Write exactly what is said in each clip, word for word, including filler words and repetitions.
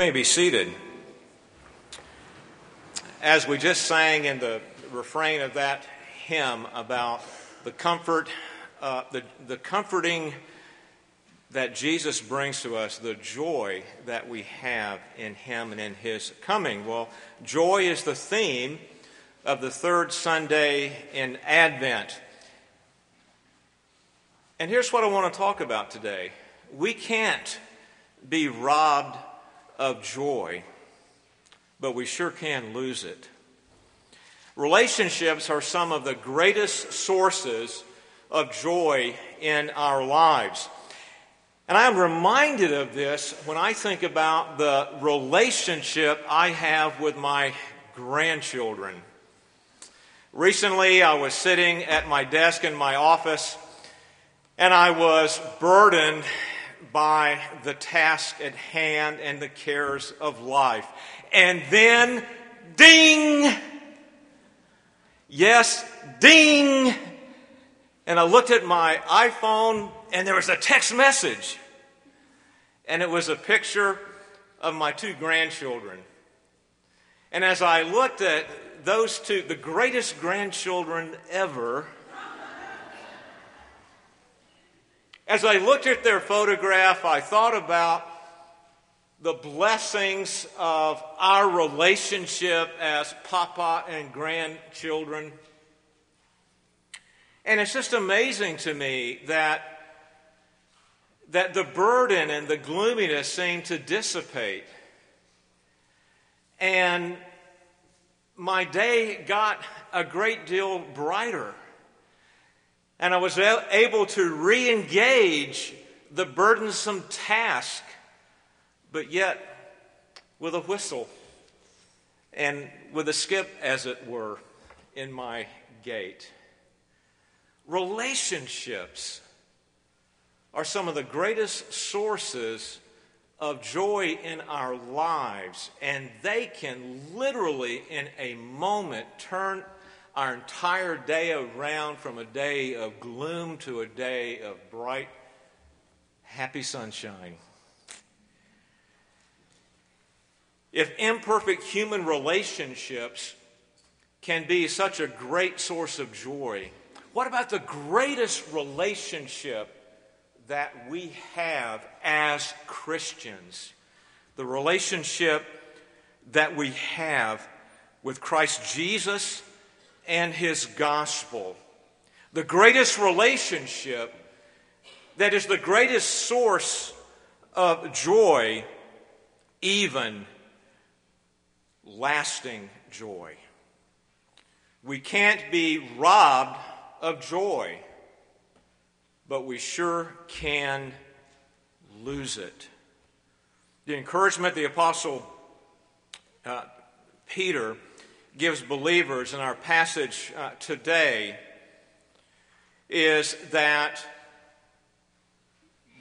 may be seated. As we just sang in the refrain of that hymn about the comfort, uh, the, the comforting that Jesus brings to us, the joy that we have in him and in his coming. Well, joy is the theme of the third Sunday in Advent. And here's what I want to talk about today. We can't be robbed of joy, but we sure can lose it. Relationships are some of the greatest sources of joy in our lives. And I'm reminded of this when I think about the relationship I have with my grandchildren. Recently, I was sitting at my desk in my office, and I was burdened by the task at hand and the cares of life. And then, ding! Yes, ding! And I looked at my iPhone, and there was a text message. And it was a picture of my two grandchildren. And as I looked at those two, the greatest grandchildren ever, as I looked at their photograph, I thought about the blessings of our relationship as papa and grandchildren. And it's just amazing to me that, that the burden and the gloominess seem to dissipate. And my day got a great deal brighter. And I was able to re-engage the burdensome task, but yet with a whistle and with a skip, as it were, in my gait. Relationships are some of the greatest sources of joy in our lives, and they can literally, in a moment, turn our entire day around from a day of gloom to a day of bright, happy sunshine. If imperfect human relationships can be such a great source of joy, what about the greatest relationship that we have as Christians? The relationship that we have with Christ Jesus and his gospel. The greatest relationship that is the greatest source of joy, even lasting joy. We can't be robbed of joy, but we sure can lose it. The encouragement the Apostle uh, Peter gives believers in our passage uh, today is that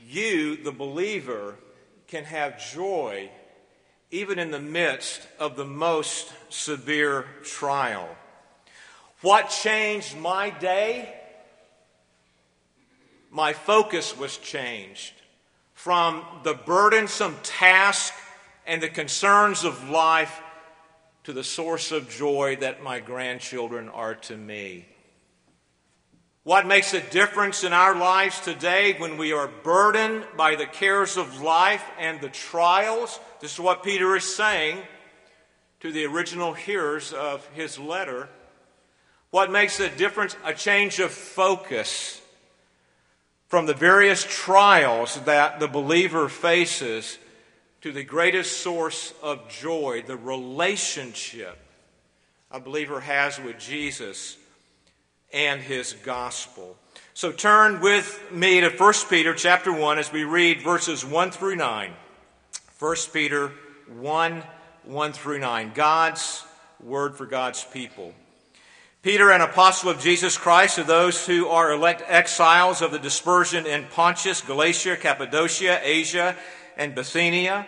you, the believer, can have joy even in the midst of the most severe trial. What changed my day? My focus was changed from the burdensome task and the concerns of life to the source of joy that my grandchildren are to me. What makes a difference in our lives today when we are burdened by the cares of life and the trials? This is what Peter is saying to the original hearers of his letter. What makes a difference? A change of focus from the various trials that the believer faces to the greatest source of joy, the relationship a believer has with Jesus and his gospel. So turn with me to First Peter chapter one as we read verses one through nine. First Peter one, one through nine. God's word for God's people. Peter, an apostle of Jesus Christ, to those who are elect exiles of the dispersion in Pontus, Galatia, Cappadocia, Asia, and Bithynia,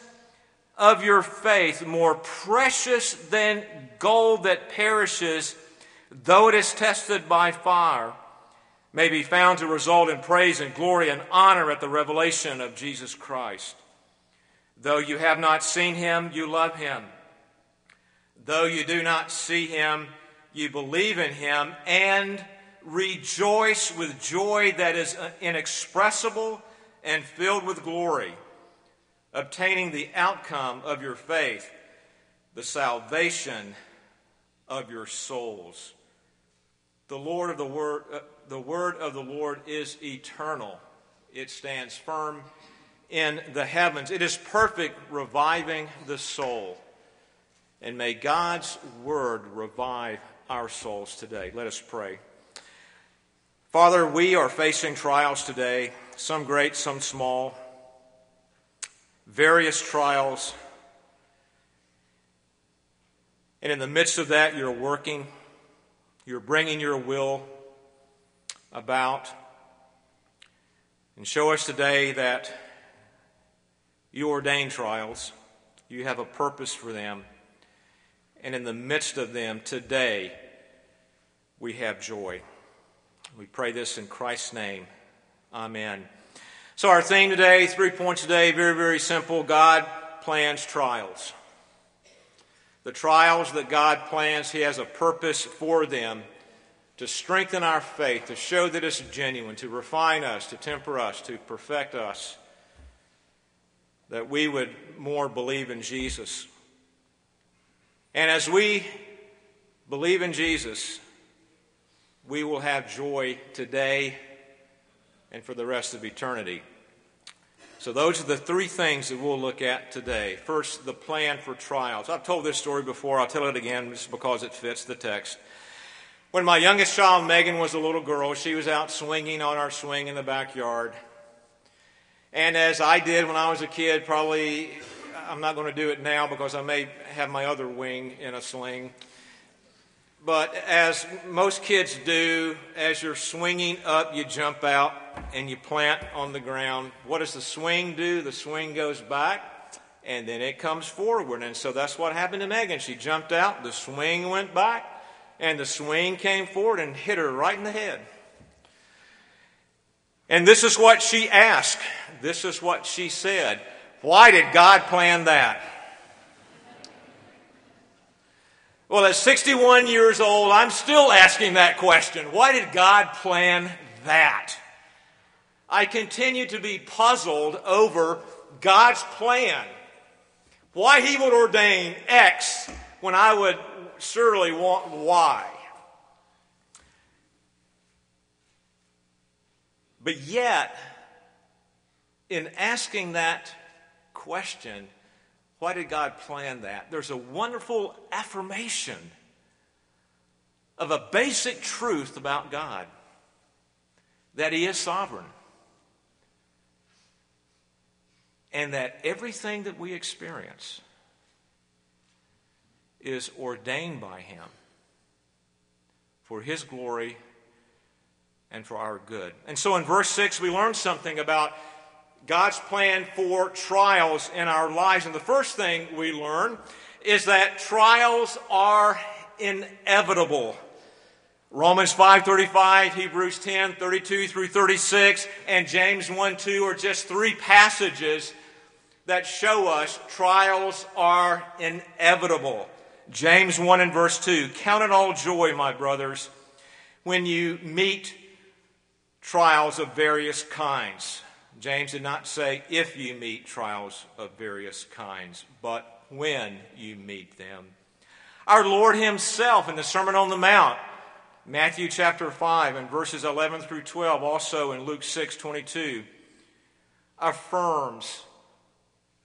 of your faith, more precious than gold that perishes, though it is tested by fire, may be found to result in praise and glory and honor at the revelation of Jesus Christ. Though you have not seen him, you love him. Though you do not see him, you believe in him and rejoice with joy that is inexpressible and filled with glory, obtaining the outcome of your faith, the salvation of your souls. The Lord of the word, uh, the word of the Lord is eternal. It stands firm in the heavens. It is perfect, reviving the soul. And may God's word revive our souls today. Let us pray. Father, we are facing trials today, some great, some small, various trials. And in the midst of that, you're working, you're bringing your will about. And show us today that you ordain trials, you have a purpose for them. And in the midst of them today, we have joy. We pray this in Christ's name. Amen. So our theme today, three points today, very, very simple. God plans trials. The trials that God plans, he has a purpose for them to strengthen our faith, to show that it's genuine, to refine us, to temper us, to perfect us, that we would more believe in Jesus. And as we believe in Jesus, we will have joy today and for the rest of eternity. So those are the three things that we'll look at today. First, the plan for trials. I've told this story before. I'll tell it again just because it fits the text. When my youngest child, Megan, was a little girl, she was out swinging on our swing in the backyard. And as I did when I was a kid, probably... I'm not going to do it now because I may have my other wing in a sling. But as most kids do, as you're swinging up, you jump out and you plant on the ground. What does the swing do? The swing goes back and then it comes forward. And so that's what happened to Megan. She jumped out, the swing went back, and the swing came forward and hit her right in the head. And this is what she asked. This is what she said. Why did God plan that? Well, at sixty-one years old, I'm still asking that question. Why did God plan that? I continue to be puzzled over God's plan. Why he would ordain X when I would surely want Y. But yet, in asking that question, why did God plan that? There's a wonderful affirmation of a basic truth about God, that he is sovereign, and that everything that we experience is ordained by him for his glory and for our good. And so in verse six, we learn something about God's plan for trials in our lives. And the first thing we learn is that trials are inevitable. Romans five thirty-five, Hebrews ten thirty-two through thirty-six, and James one two are just three passages that show us trials are inevitable. James one and verse two, count it all joy, my brothers, when you meet trials of various kinds. James did not say if you meet trials of various kinds, but when you meet them. Our Lord himself in the Sermon on the Mount, Matthew chapter five and verses eleven through twelve, also in Luke six twenty-two, affirms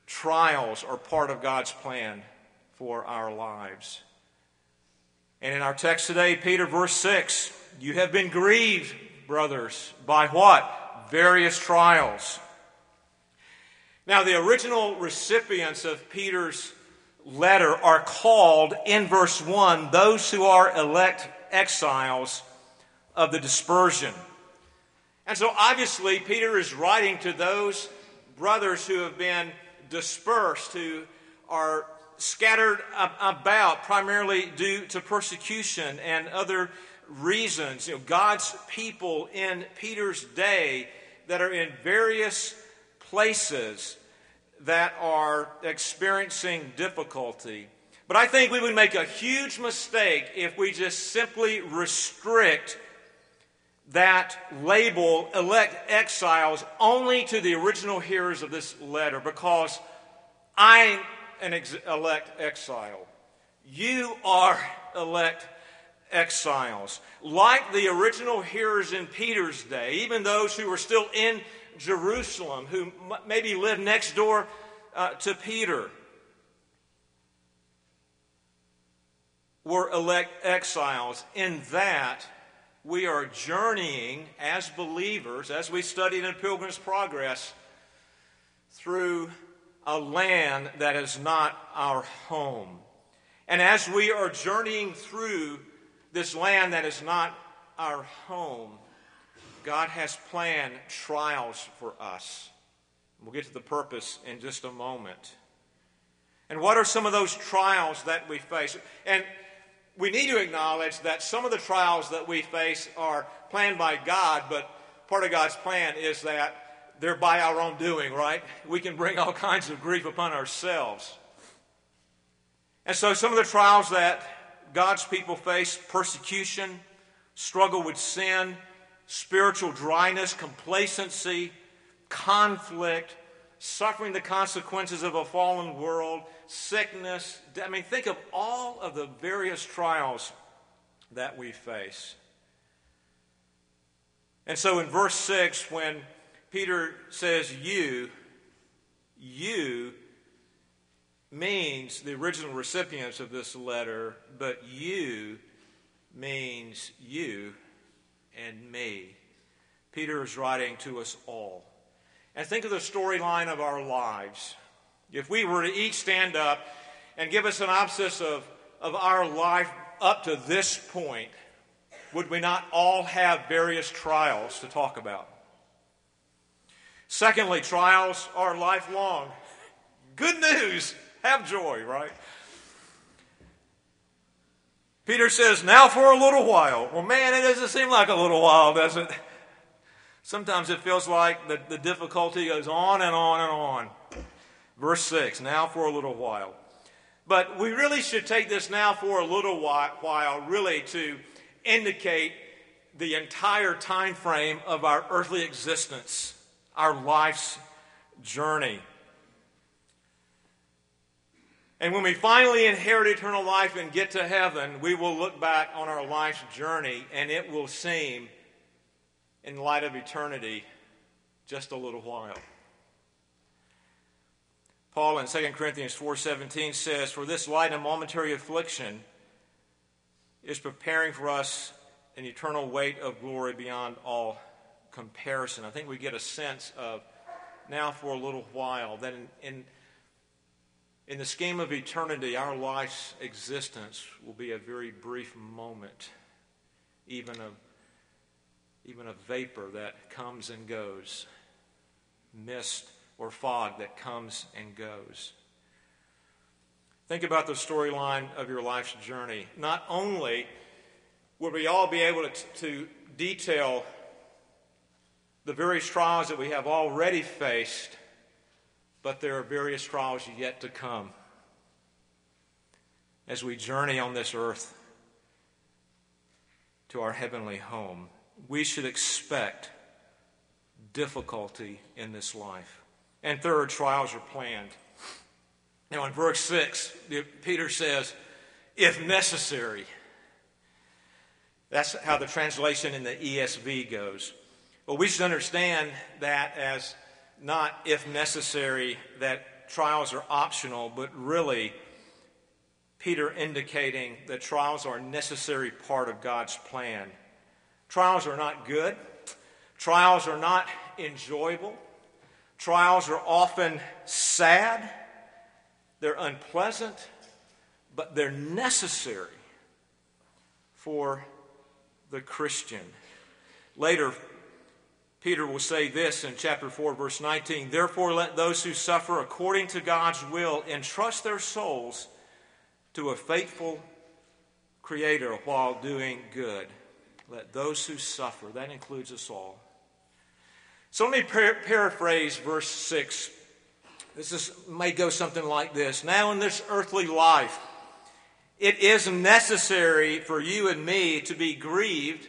trials are part of God's plan for our lives. And in our text today, Peter, verse six, you have been grieved, brothers, by what? Various trials. Now, the original recipients of Peter's letter are called, in verse one, those who are elect exiles of the dispersion. And so, obviously, Peter is writing to those brothers who have been dispersed, who are scattered about primarily due to persecution and other reasons. You know, God's people in Peter's day that are in various places that are experiencing difficulty. But I think we would make a huge mistake if we just simply restrict that label, elect exiles, only to the original hearers of this letter, because I'm an ex- elect exile. You are elect exiles. Like the original hearers in Peter's day, even those who were still in Jerusalem, who maybe lived next door uh, to Peter, were elect exiles in that we are journeying as believers, as we studied in Pilgrim's Progress, through a land that is not our home. And as we are journeying through this land that is not our home, God has planned trials for us. We'll get to the purpose in just a moment. And what are some of those trials that we face? And we need to acknowledge that some of the trials that we face are planned by God, but part of God's plan is that they're by our own doing, right? We can bring all kinds of grief upon ourselves. And so some of the trials that God's people face: persecution, struggle with sin, spiritual dryness, complacency, conflict, suffering the consequences of a fallen world, sickness. I mean, think of all of the various trials that we face. And so in verse six, when Peter says you, you means the original recipients of this letter, but you means you and me. Peter is writing to us all. And think of the storyline of our lives. If we were to each stand up and give a synopsis of, of our life up to this point, would we not all have various trials to talk about? Secondly, trials are lifelong. Good news, have joy, right? Peter says, now for a little while. Well, man, it doesn't seem like a little while, does it? Sometimes it feels like the, the difficulty goes on and on and on. Verse six, now for a little while. But we really should take this now for a little while really to indicate the entire time frame of our earthly existence, our life's journey. And when we finally inherit eternal life and get to heaven, we will look back on our life's journey, and it will seem, in light of eternity, just a little while. Paul in Second Corinthians four seventeen says, for this light and momentary affliction is preparing for us an eternal weight of glory beyond all comparison. I think we get a sense of now for a little while, that in, in In the scheme of eternity, our life's existence will be a very brief moment, even a, even a vapor that comes and goes, mist or fog that comes and goes. Think about the storyline of your life's journey. Not only will we all be able to, to detail the various trials that we have already faced, but there are various trials yet to come as we journey on this earth to our heavenly home. We should expect difficulty in this life. And third, trials are planned. Now in verse six, Peter says, if necessary. That's how the translation in the E S V goes. Well, we should understand that as not if necessary, that trials are optional, but really Peter indicating that trials are a necessary part of God's plan. Trials are not good. Trials are not enjoyable. Trials are often sad. They're unpleasant, but they're necessary for the Christian. Later, Peter will say this in chapter four, verse nineteen, "Therefore let those who suffer according to God's will entrust their souls to a faithful Creator while doing good." Let those who suffer, that includes us all. So let me par- paraphrase verse six. This is, may go something like this. Now in this earthly life, it is necessary for you and me to be grieved,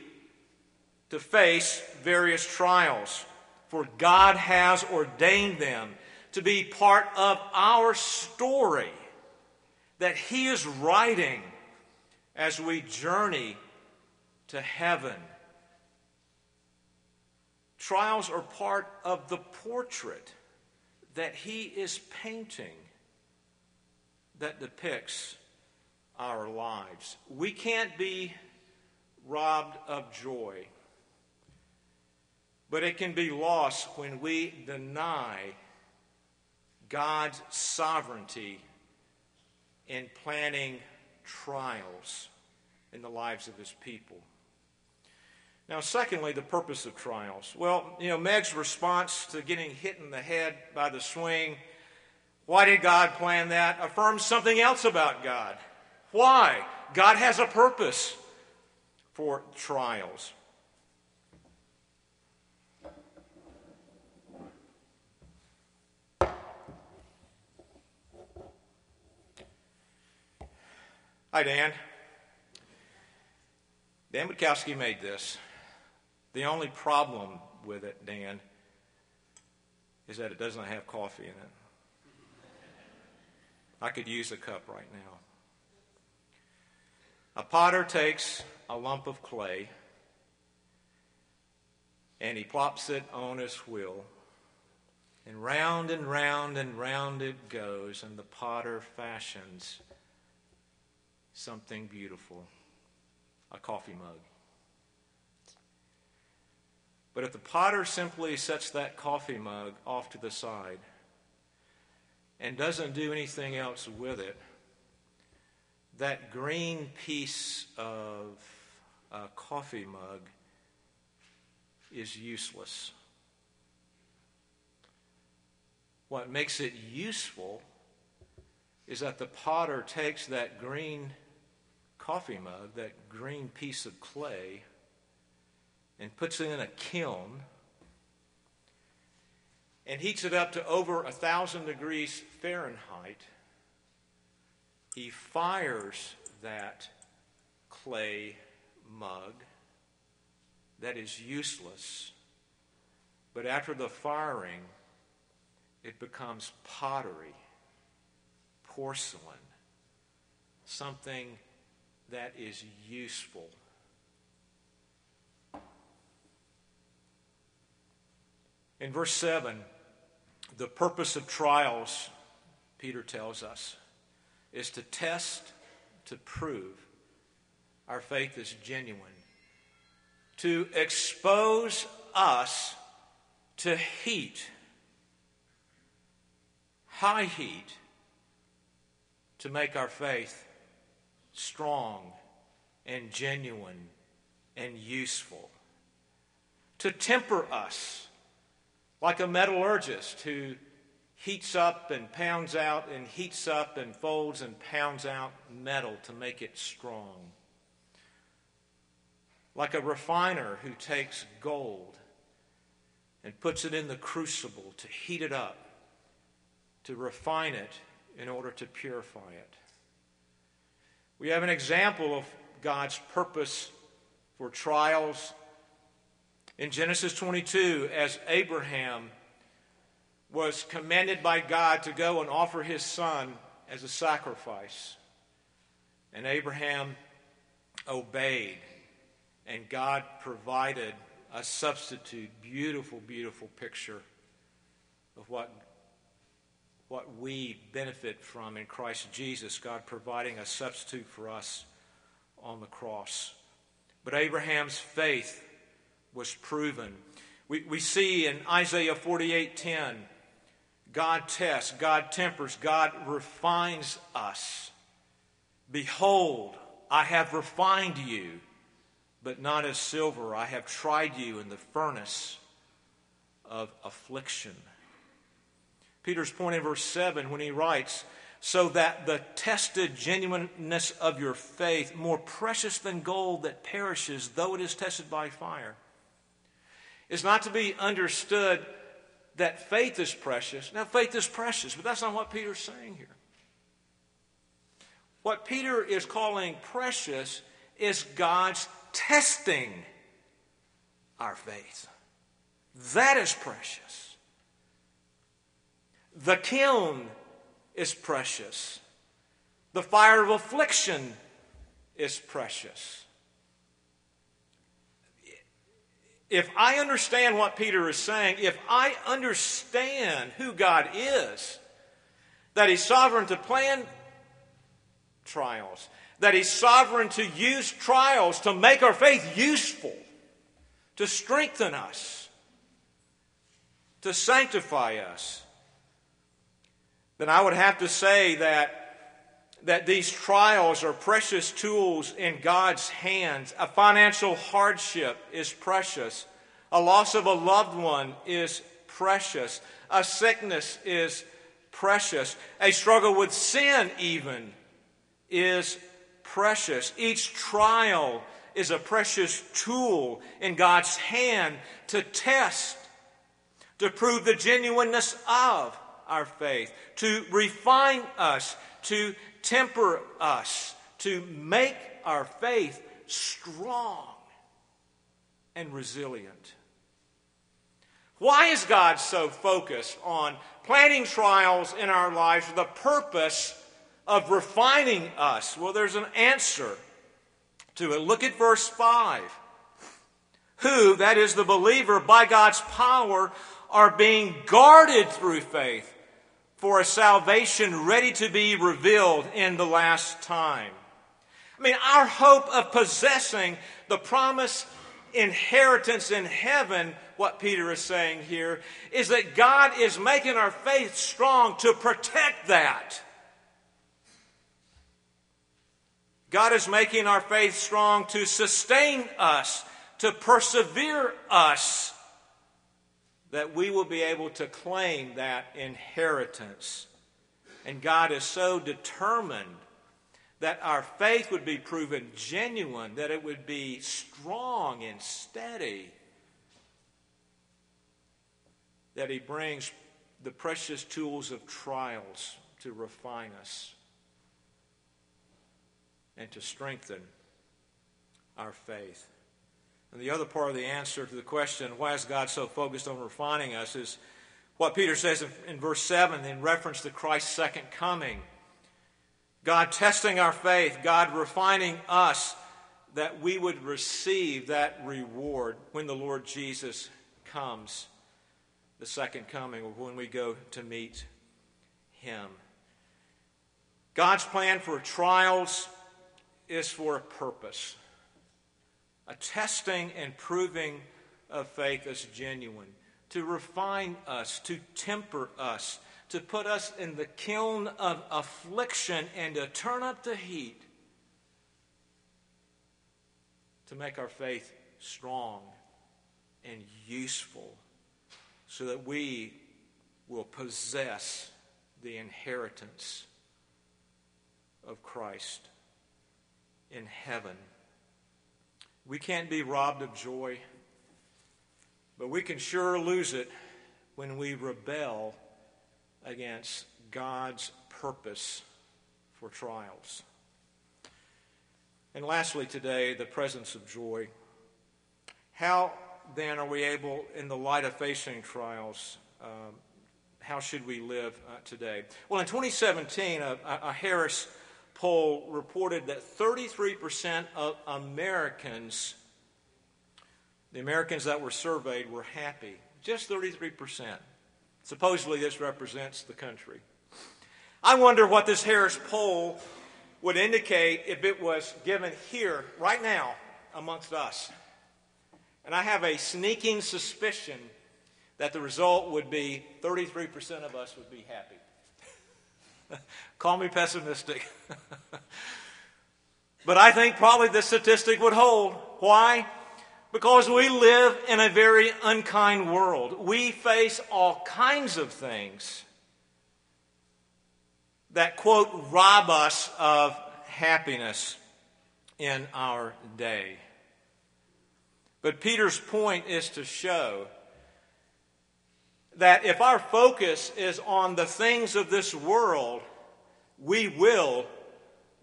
to face various trials, for God has ordained them to be part of our story that He is writing as we journey to heaven. Trials are part of the portrait that He is painting that depicts our lives. We can't be robbed of joy, but it can be lost when we deny God's sovereignty in planning trials in the lives of His people. Now, secondly, the purpose of trials. Well, you know, Meg's response to getting hit in the head by the swing, why did God plan that? Affirms something else about God. Why? God has a purpose for trials. Hi, Dan. Dan Witkowski made this. The only problem with it, Dan, is that it doesn't have coffee in it. I could use a cup right now. A potter takes a lump of clay and he plops it on his wheel, and round and round and round it goes, and the potter fashions something beautiful, a coffee mug. But if the potter simply sets that coffee mug off to the side and doesn't do anything else with it, that green piece of a coffee mug is useless. What makes it useful is that the potter takes that green coffee mug, that green piece of clay, and puts it in a kiln and heats it up to over a thousand degrees Fahrenheit. He fires that clay mug that is useless, but after the firing, it becomes pottery, porcelain, something that is useful. In verse seven, the purpose of trials, Peter tells us, is to test, to prove our faith is genuine, to expose us to heat, high heat, to make our faith strong and genuine and useful, to temper us like a metallurgist who heats up and pounds out and heats up and folds and pounds out metal to make it strong, like a refiner who takes gold and puts it in the crucible to heat it up, to refine it in order to purify it. We have an example of God's purpose for trials in Genesis twenty-two, as Abraham was commanded by God to go and offer his son as a sacrifice. And Abraham obeyed, and God provided a substitute. Beautiful, beautiful picture of what, what we benefit from in Christ Jesus, God providing a substitute for us on the cross. But Abraham's faith was proven. We, we see in Isaiah forty-eight ten, God tests, God tempers, God refines us. Behold, I have refined you, but not as silver. I have tried you in the furnace of affliction. Peter's point in verse seven when he writes, so that the tested genuineness of your faith, more precious than gold that perishes, though it is tested by fire, is not to be understood that faith is precious. Now, faith is precious, but that's not what Peter's saying here. What Peter is calling precious is God's testing our faith. That is precious. The kiln is precious. The fire of affliction is precious. If I understand what Peter is saying, if I understand who God is, that He's sovereign to plan trials, that He's sovereign to use trials to make our faith useful, to strengthen us, to sanctify us, then I would have to say that, that these trials are precious tools in God's hands. A financial hardship is precious. A loss of a loved one is precious. A sickness is precious. A struggle with sin even is precious. Each trial is a precious tool in God's hand to test, to prove the genuineness of our faith, to refine us, to temper us, to make our faith strong and resilient. Why is God so focused on planting trials in our lives for the purpose of refining us? Well, there's an answer to it. Look at verse five. Who, that is the believer, by God's power are being guarded through faith for a salvation ready to be revealed in the last time. I mean, our hope of possessing the promised inheritance in heaven, what Peter is saying here, is that God is making our faith strong to protect that. God is making our faith strong to sustain us, to persevere us, that we will be able to claim that inheritance. And God is so determined that our faith would be proven genuine, that it would be strong and steady, that He brings the precious tools of trials to refine us and to strengthen our faith. And the other part of the answer to the question, why is God so focused on refining us, is what Peter says in verse seven in reference to Christ's second coming. God testing our faith, God refining us, that we would receive that reward when the Lord Jesus comes, the second coming, or when we go to meet Him. God's plan for trials is for a purpose. A testing and proving of faith is genuine, to refine us, to temper us, to put us in the kiln of affliction and to turn up the heat, to make our faith strong and useful so that we will possess the inheritance of Christ in heaven. We can't be robbed of joy, but we can sure lose it when we rebel against God's purpose for trials. And lastly today, the presence of joy. How then are we able, in the light of facing trials, um, how should we live uh, today? Well, in twenty seventeen, a, a Harris poll reported that thirty-three percent of Americans, the Americans that were surveyed, were happy. Just thirty-three percent. Supposedly this represents the country. I wonder what this Harris poll would indicate if it was given here, right now, amongst us. And I have a sneaking suspicion that the result would be thirty-three percent of us would be happy. Call me pessimistic. But I think probably this statistic would hold. Why? Because we live in a very unkind world. We face all kinds of things that, quote, rob us of happiness in our day. But Peter's point is to show that if our focus is on the things of this world, we will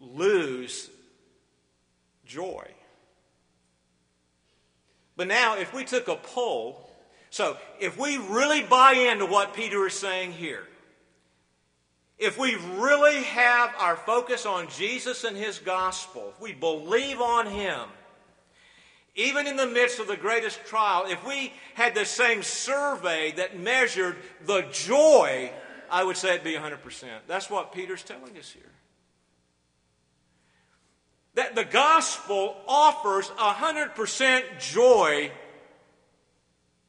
lose joy. But now, if we took a poll, so if we really buy into what Peter is saying here, if we really have our focus on Jesus and his gospel, if we believe on him, even in the midst of the greatest trial, if we had the same survey that measured the joy, I would say it'd be one hundred percent. That's what Peter's telling us here. That the gospel offers one hundred percent joy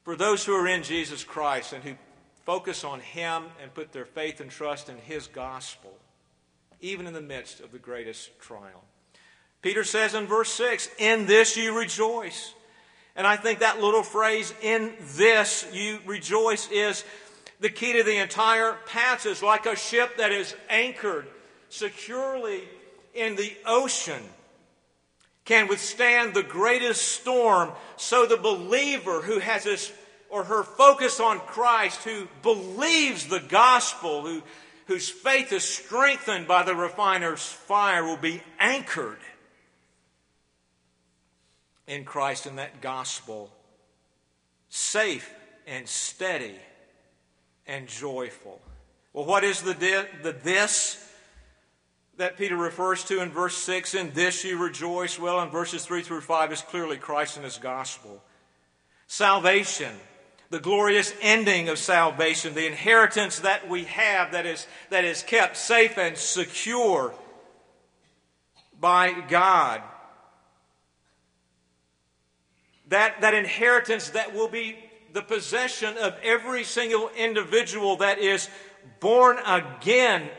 for those who are in Jesus Christ and who focus on him and put their faith and trust in his gospel, even in the midst of the greatest trial. Peter says in verse six, "In this you rejoice." And I think that little phrase, "in this you rejoice," is the key to the entire passage, like a ship that is anchored securely in the ocean can withstand the greatest storm. So the believer who has his or her focus on Christ, who believes the gospel, who, whose faith is strengthened by the refiner's fire, will be anchored in Christ and that gospel, safe and steady and joyful. Well, what is the, di- the this? That Peter refers to in verse six, "In this you rejoice." Well, in verses three through five is clearly Christ and his gospel. Salvation, the glorious ending of salvation, the inheritance that we have that is, that is kept safe and secure by God. That, that inheritance that will be the possession of every single individual that is born again,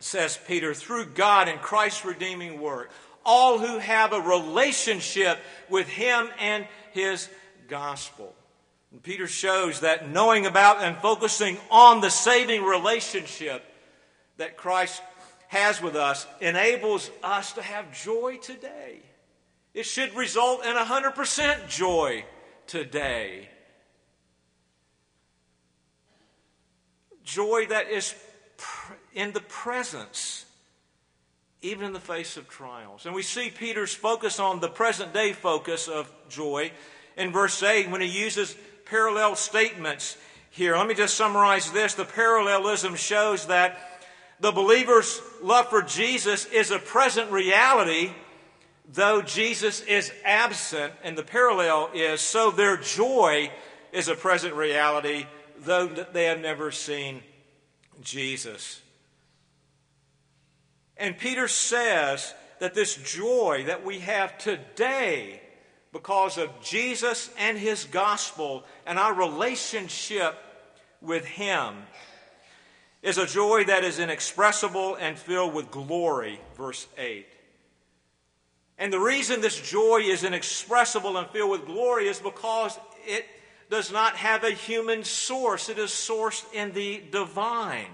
says Peter, through God and Christ's redeeming work. All who have a relationship with him and his gospel. And Peter shows that knowing about and focusing on the saving relationship that Christ has with us enables us to have joy today. It should result in one hundred percent joy today. Joy that is in the presence, even in the face of trials. And we see Peter's focus on the present day focus of joy in verse eight when he uses parallel statements here. Let me just summarize this. The parallelism shows that the believer's love for Jesus is a present reality, though Jesus is absent. And the parallel is, so their joy is a present reality, though they have never seen Jesus. And Peter says that this joy that we have today because of Jesus and his gospel and our relationship with him is a joy that is inexpressible and filled with glory, verse eight. And the reason this joy is inexpressible and filled with glory is because it does not have a human source. It is sourced in the divine.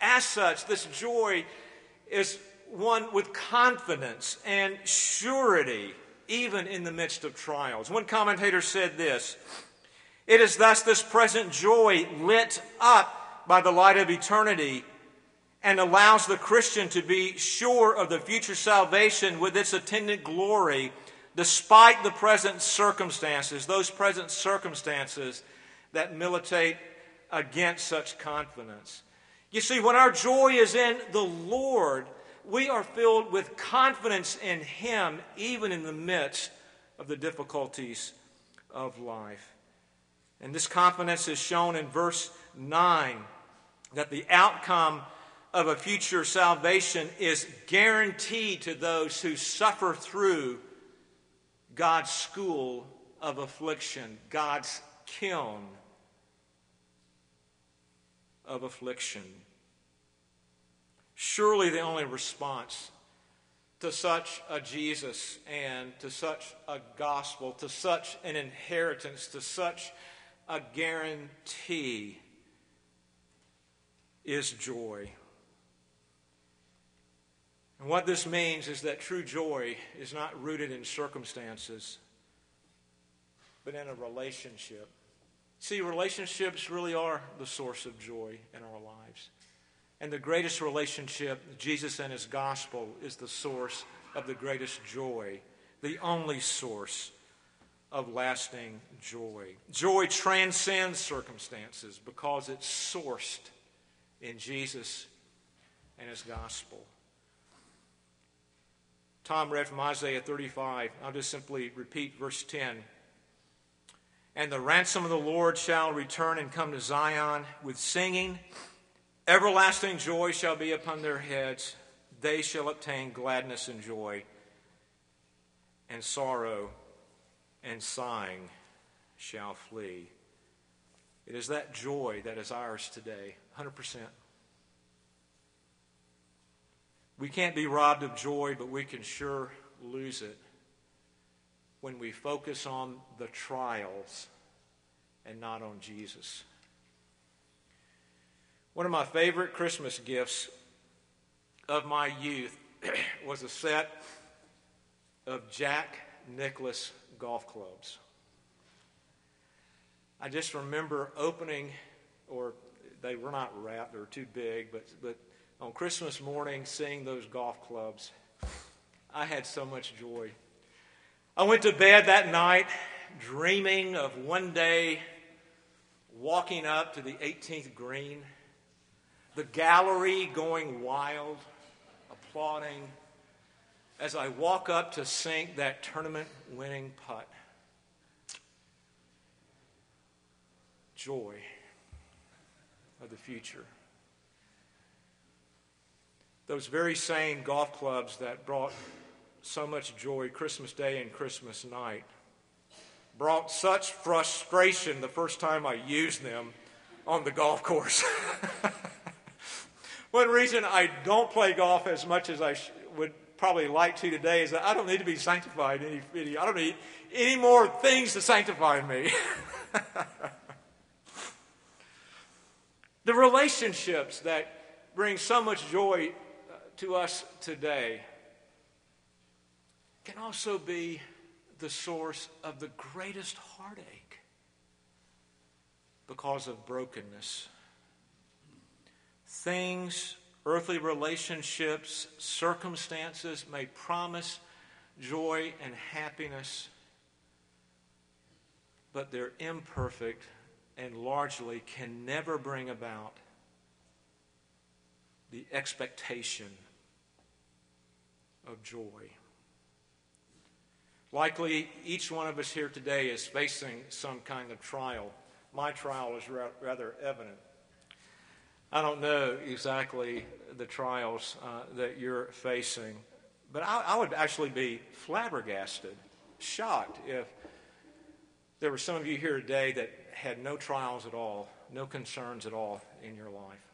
As such, this joy is one with confidence and surety, even in the midst of trials. One commentator said this, "It is thus this present joy lit up by the light of eternity and allows the Christian to be sure of the future salvation with its attendant glory, despite the present circumstances, those present circumstances that militate against such confidence." You see, when our joy is in the Lord, we are filled with confidence in Him, even in the midst of the difficulties of life. And this confidence is shown in verse nine, that the outcome of a future salvation is guaranteed to those who suffer through God's school of affliction, God's kiln of affliction. Surely the only response to such a Jesus and to such a gospel, to such an inheritance, to such a guarantee is joy. And what this means is that true joy is not rooted in circumstances, but in a relationship. See, relationships really are the source of joy in our lives. And the greatest relationship, Jesus and His gospel, is the source of the greatest joy, the only source of lasting joy. Joy transcends circumstances because it's sourced in Jesus and His gospel. Tom read from Isaiah thirty-five. I'll just simply repeat verse ten. And the ransom of the Lord shall return and come to Zion with singing. Everlasting joy shall be upon their heads. They shall obtain gladness and joy, and sorrow and sighing shall flee. It is that joy that is ours today, one hundred percent. We can't be robbed of joy, but we can sure lose it when we focus on the trials and not on Jesus. One of my favorite Christmas gifts of my youth was a set of Jack Nicklaus golf clubs. I just remember opening, or they were not wrapped, they were too big, but, but on Christmas morning seeing those golf clubs, I had so much joy. I went to bed that night dreaming of one day walking up to the eighteenth green, the gallery going wild, applauding, as I walk up to sink that tournament-winning putt. Joy of the future. Those very same golf clubs that brought so much joy Christmas Day and Christmas night brought such frustration the first time I used them on the golf course. One reason I don't play golf as much as I sh- would probably like to today is that I don't need to be sanctified. Any, any, I don't need any more things to sanctify me. The relationships that bring so much joy to us today can also be the source of the greatest heartache because of brokenness. Things, earthly relationships, circumstances may promise joy and happiness, but they're imperfect and largely can never bring about the expectation of joy. Likely, each one of us here today is facing some kind of trial. My trial is rather evident. I don't know exactly the trials uh, that you're facing, but I, I would actually be flabbergasted, shocked, if there were some of you here today that had no trials at all, no concerns at all in your life.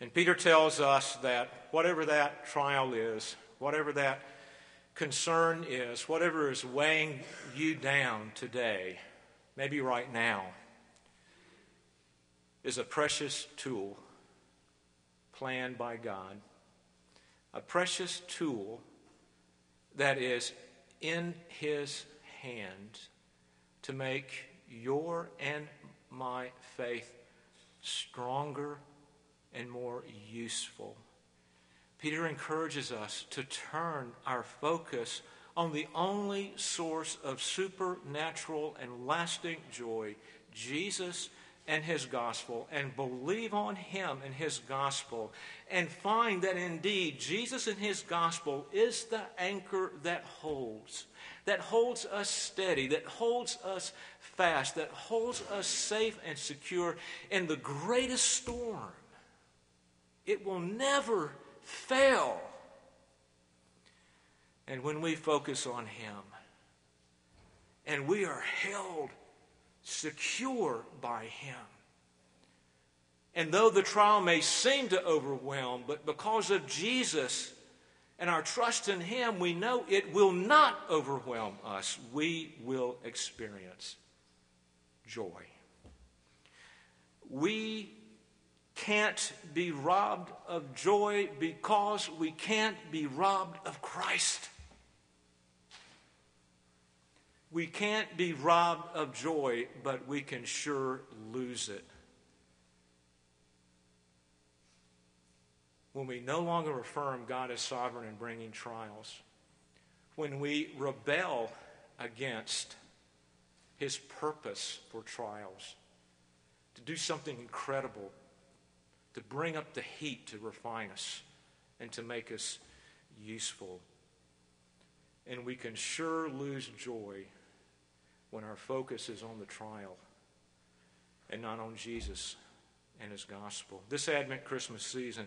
And Peter tells us that whatever that trial is, whatever that concern is, whatever is weighing you down today, maybe right now, is a precious tool planned by God, a precious tool that is in His hand to make your and my faith stronger and more useful. Peter encourages us to turn our focus on the only source of supernatural and lasting joy, Jesus and his gospel and believe on him and his gospel and find that indeed Jesus and his gospel is the anchor that holds, that holds us steady, that holds us fast, that holds us safe and secure in the greatest storm. It will never fail. And when we focus on him and we are held secure by him. And though the trial may seem to overwhelm, but because of Jesus and our trust in him, we know it will not overwhelm us. We will experience joy. We can't be robbed of joy because we can't be robbed of Christ. We can't be robbed of joy, but we can sure lose it. When we no longer affirm God is sovereign in bringing trials, when we rebel against his purpose for trials, to do something incredible, to bring up the heat, to refine us, and to make us useful. And we can sure lose joy when our focus is on the trial and not on Jesus and his gospel. This Advent Christmas season,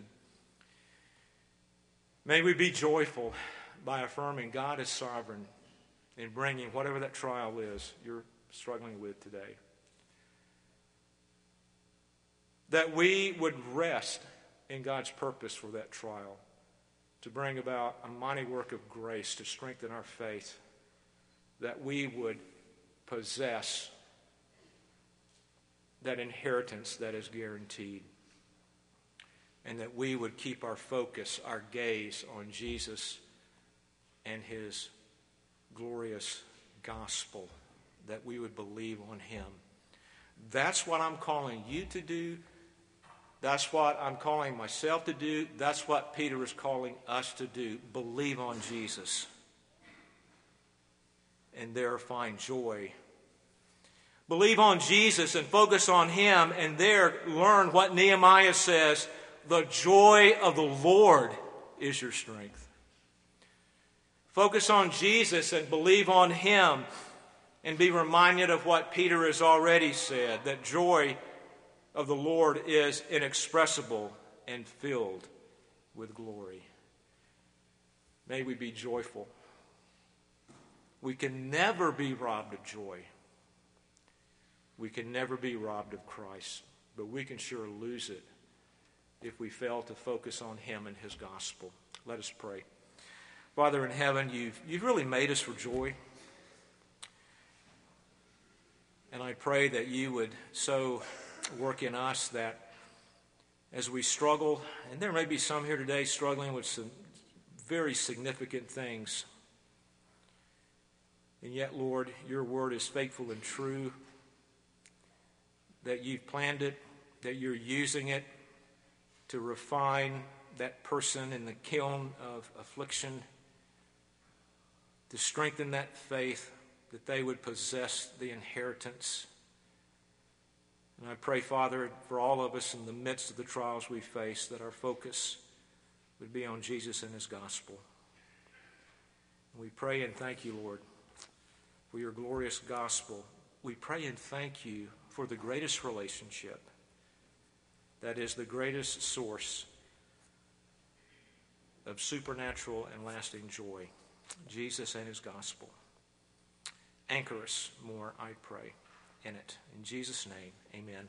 may we be joyful by affirming God is sovereign in bringing whatever that trial is you're struggling with today. That we would rest in God's purpose for that trial to bring about a mighty work of grace to strengthen our faith. That we would possess that inheritance that is guaranteed. And that we would keep our focus, our gaze on Jesus and his glorious gospel, that we would believe on him. That's what I'm calling you to do. That's what I'm calling myself to do. That's what Peter is calling us to do. Believe on Jesus. And there find joy. Believe on Jesus and focus on him, and there learn what Nehemiah says. The joy of the Lord is your strength. Focus on Jesus and believe on him and be reminded of what Peter has already said, that joy of the Lord is inexpressible and filled with glory. May we be joyful. We can never be robbed of joy. We can never be robbed of Christ, but we can sure lose it if we fail to focus on him and his gospel. Let us pray. Father in heaven, you've, you've really made us for joy. And I pray that you would so work in us that as we struggle, and there may be some here today struggling with some very significant things. And yet, Lord, your word is faithful and true, that you've planned it, that you're using it to refine that person in the kiln of affliction, to strengthen that faith, that they would possess the inheritance. And I pray, Father, for all of us in the midst of the trials we face, that our focus would be on Jesus and his gospel. And we pray and thank you, Lord, for your glorious gospel. We pray and thank you for the greatest relationship, that is the greatest source of supernatural and lasting joy, Jesus and his gospel. Anchor us more, I pray, in it. In Jesus' name, amen.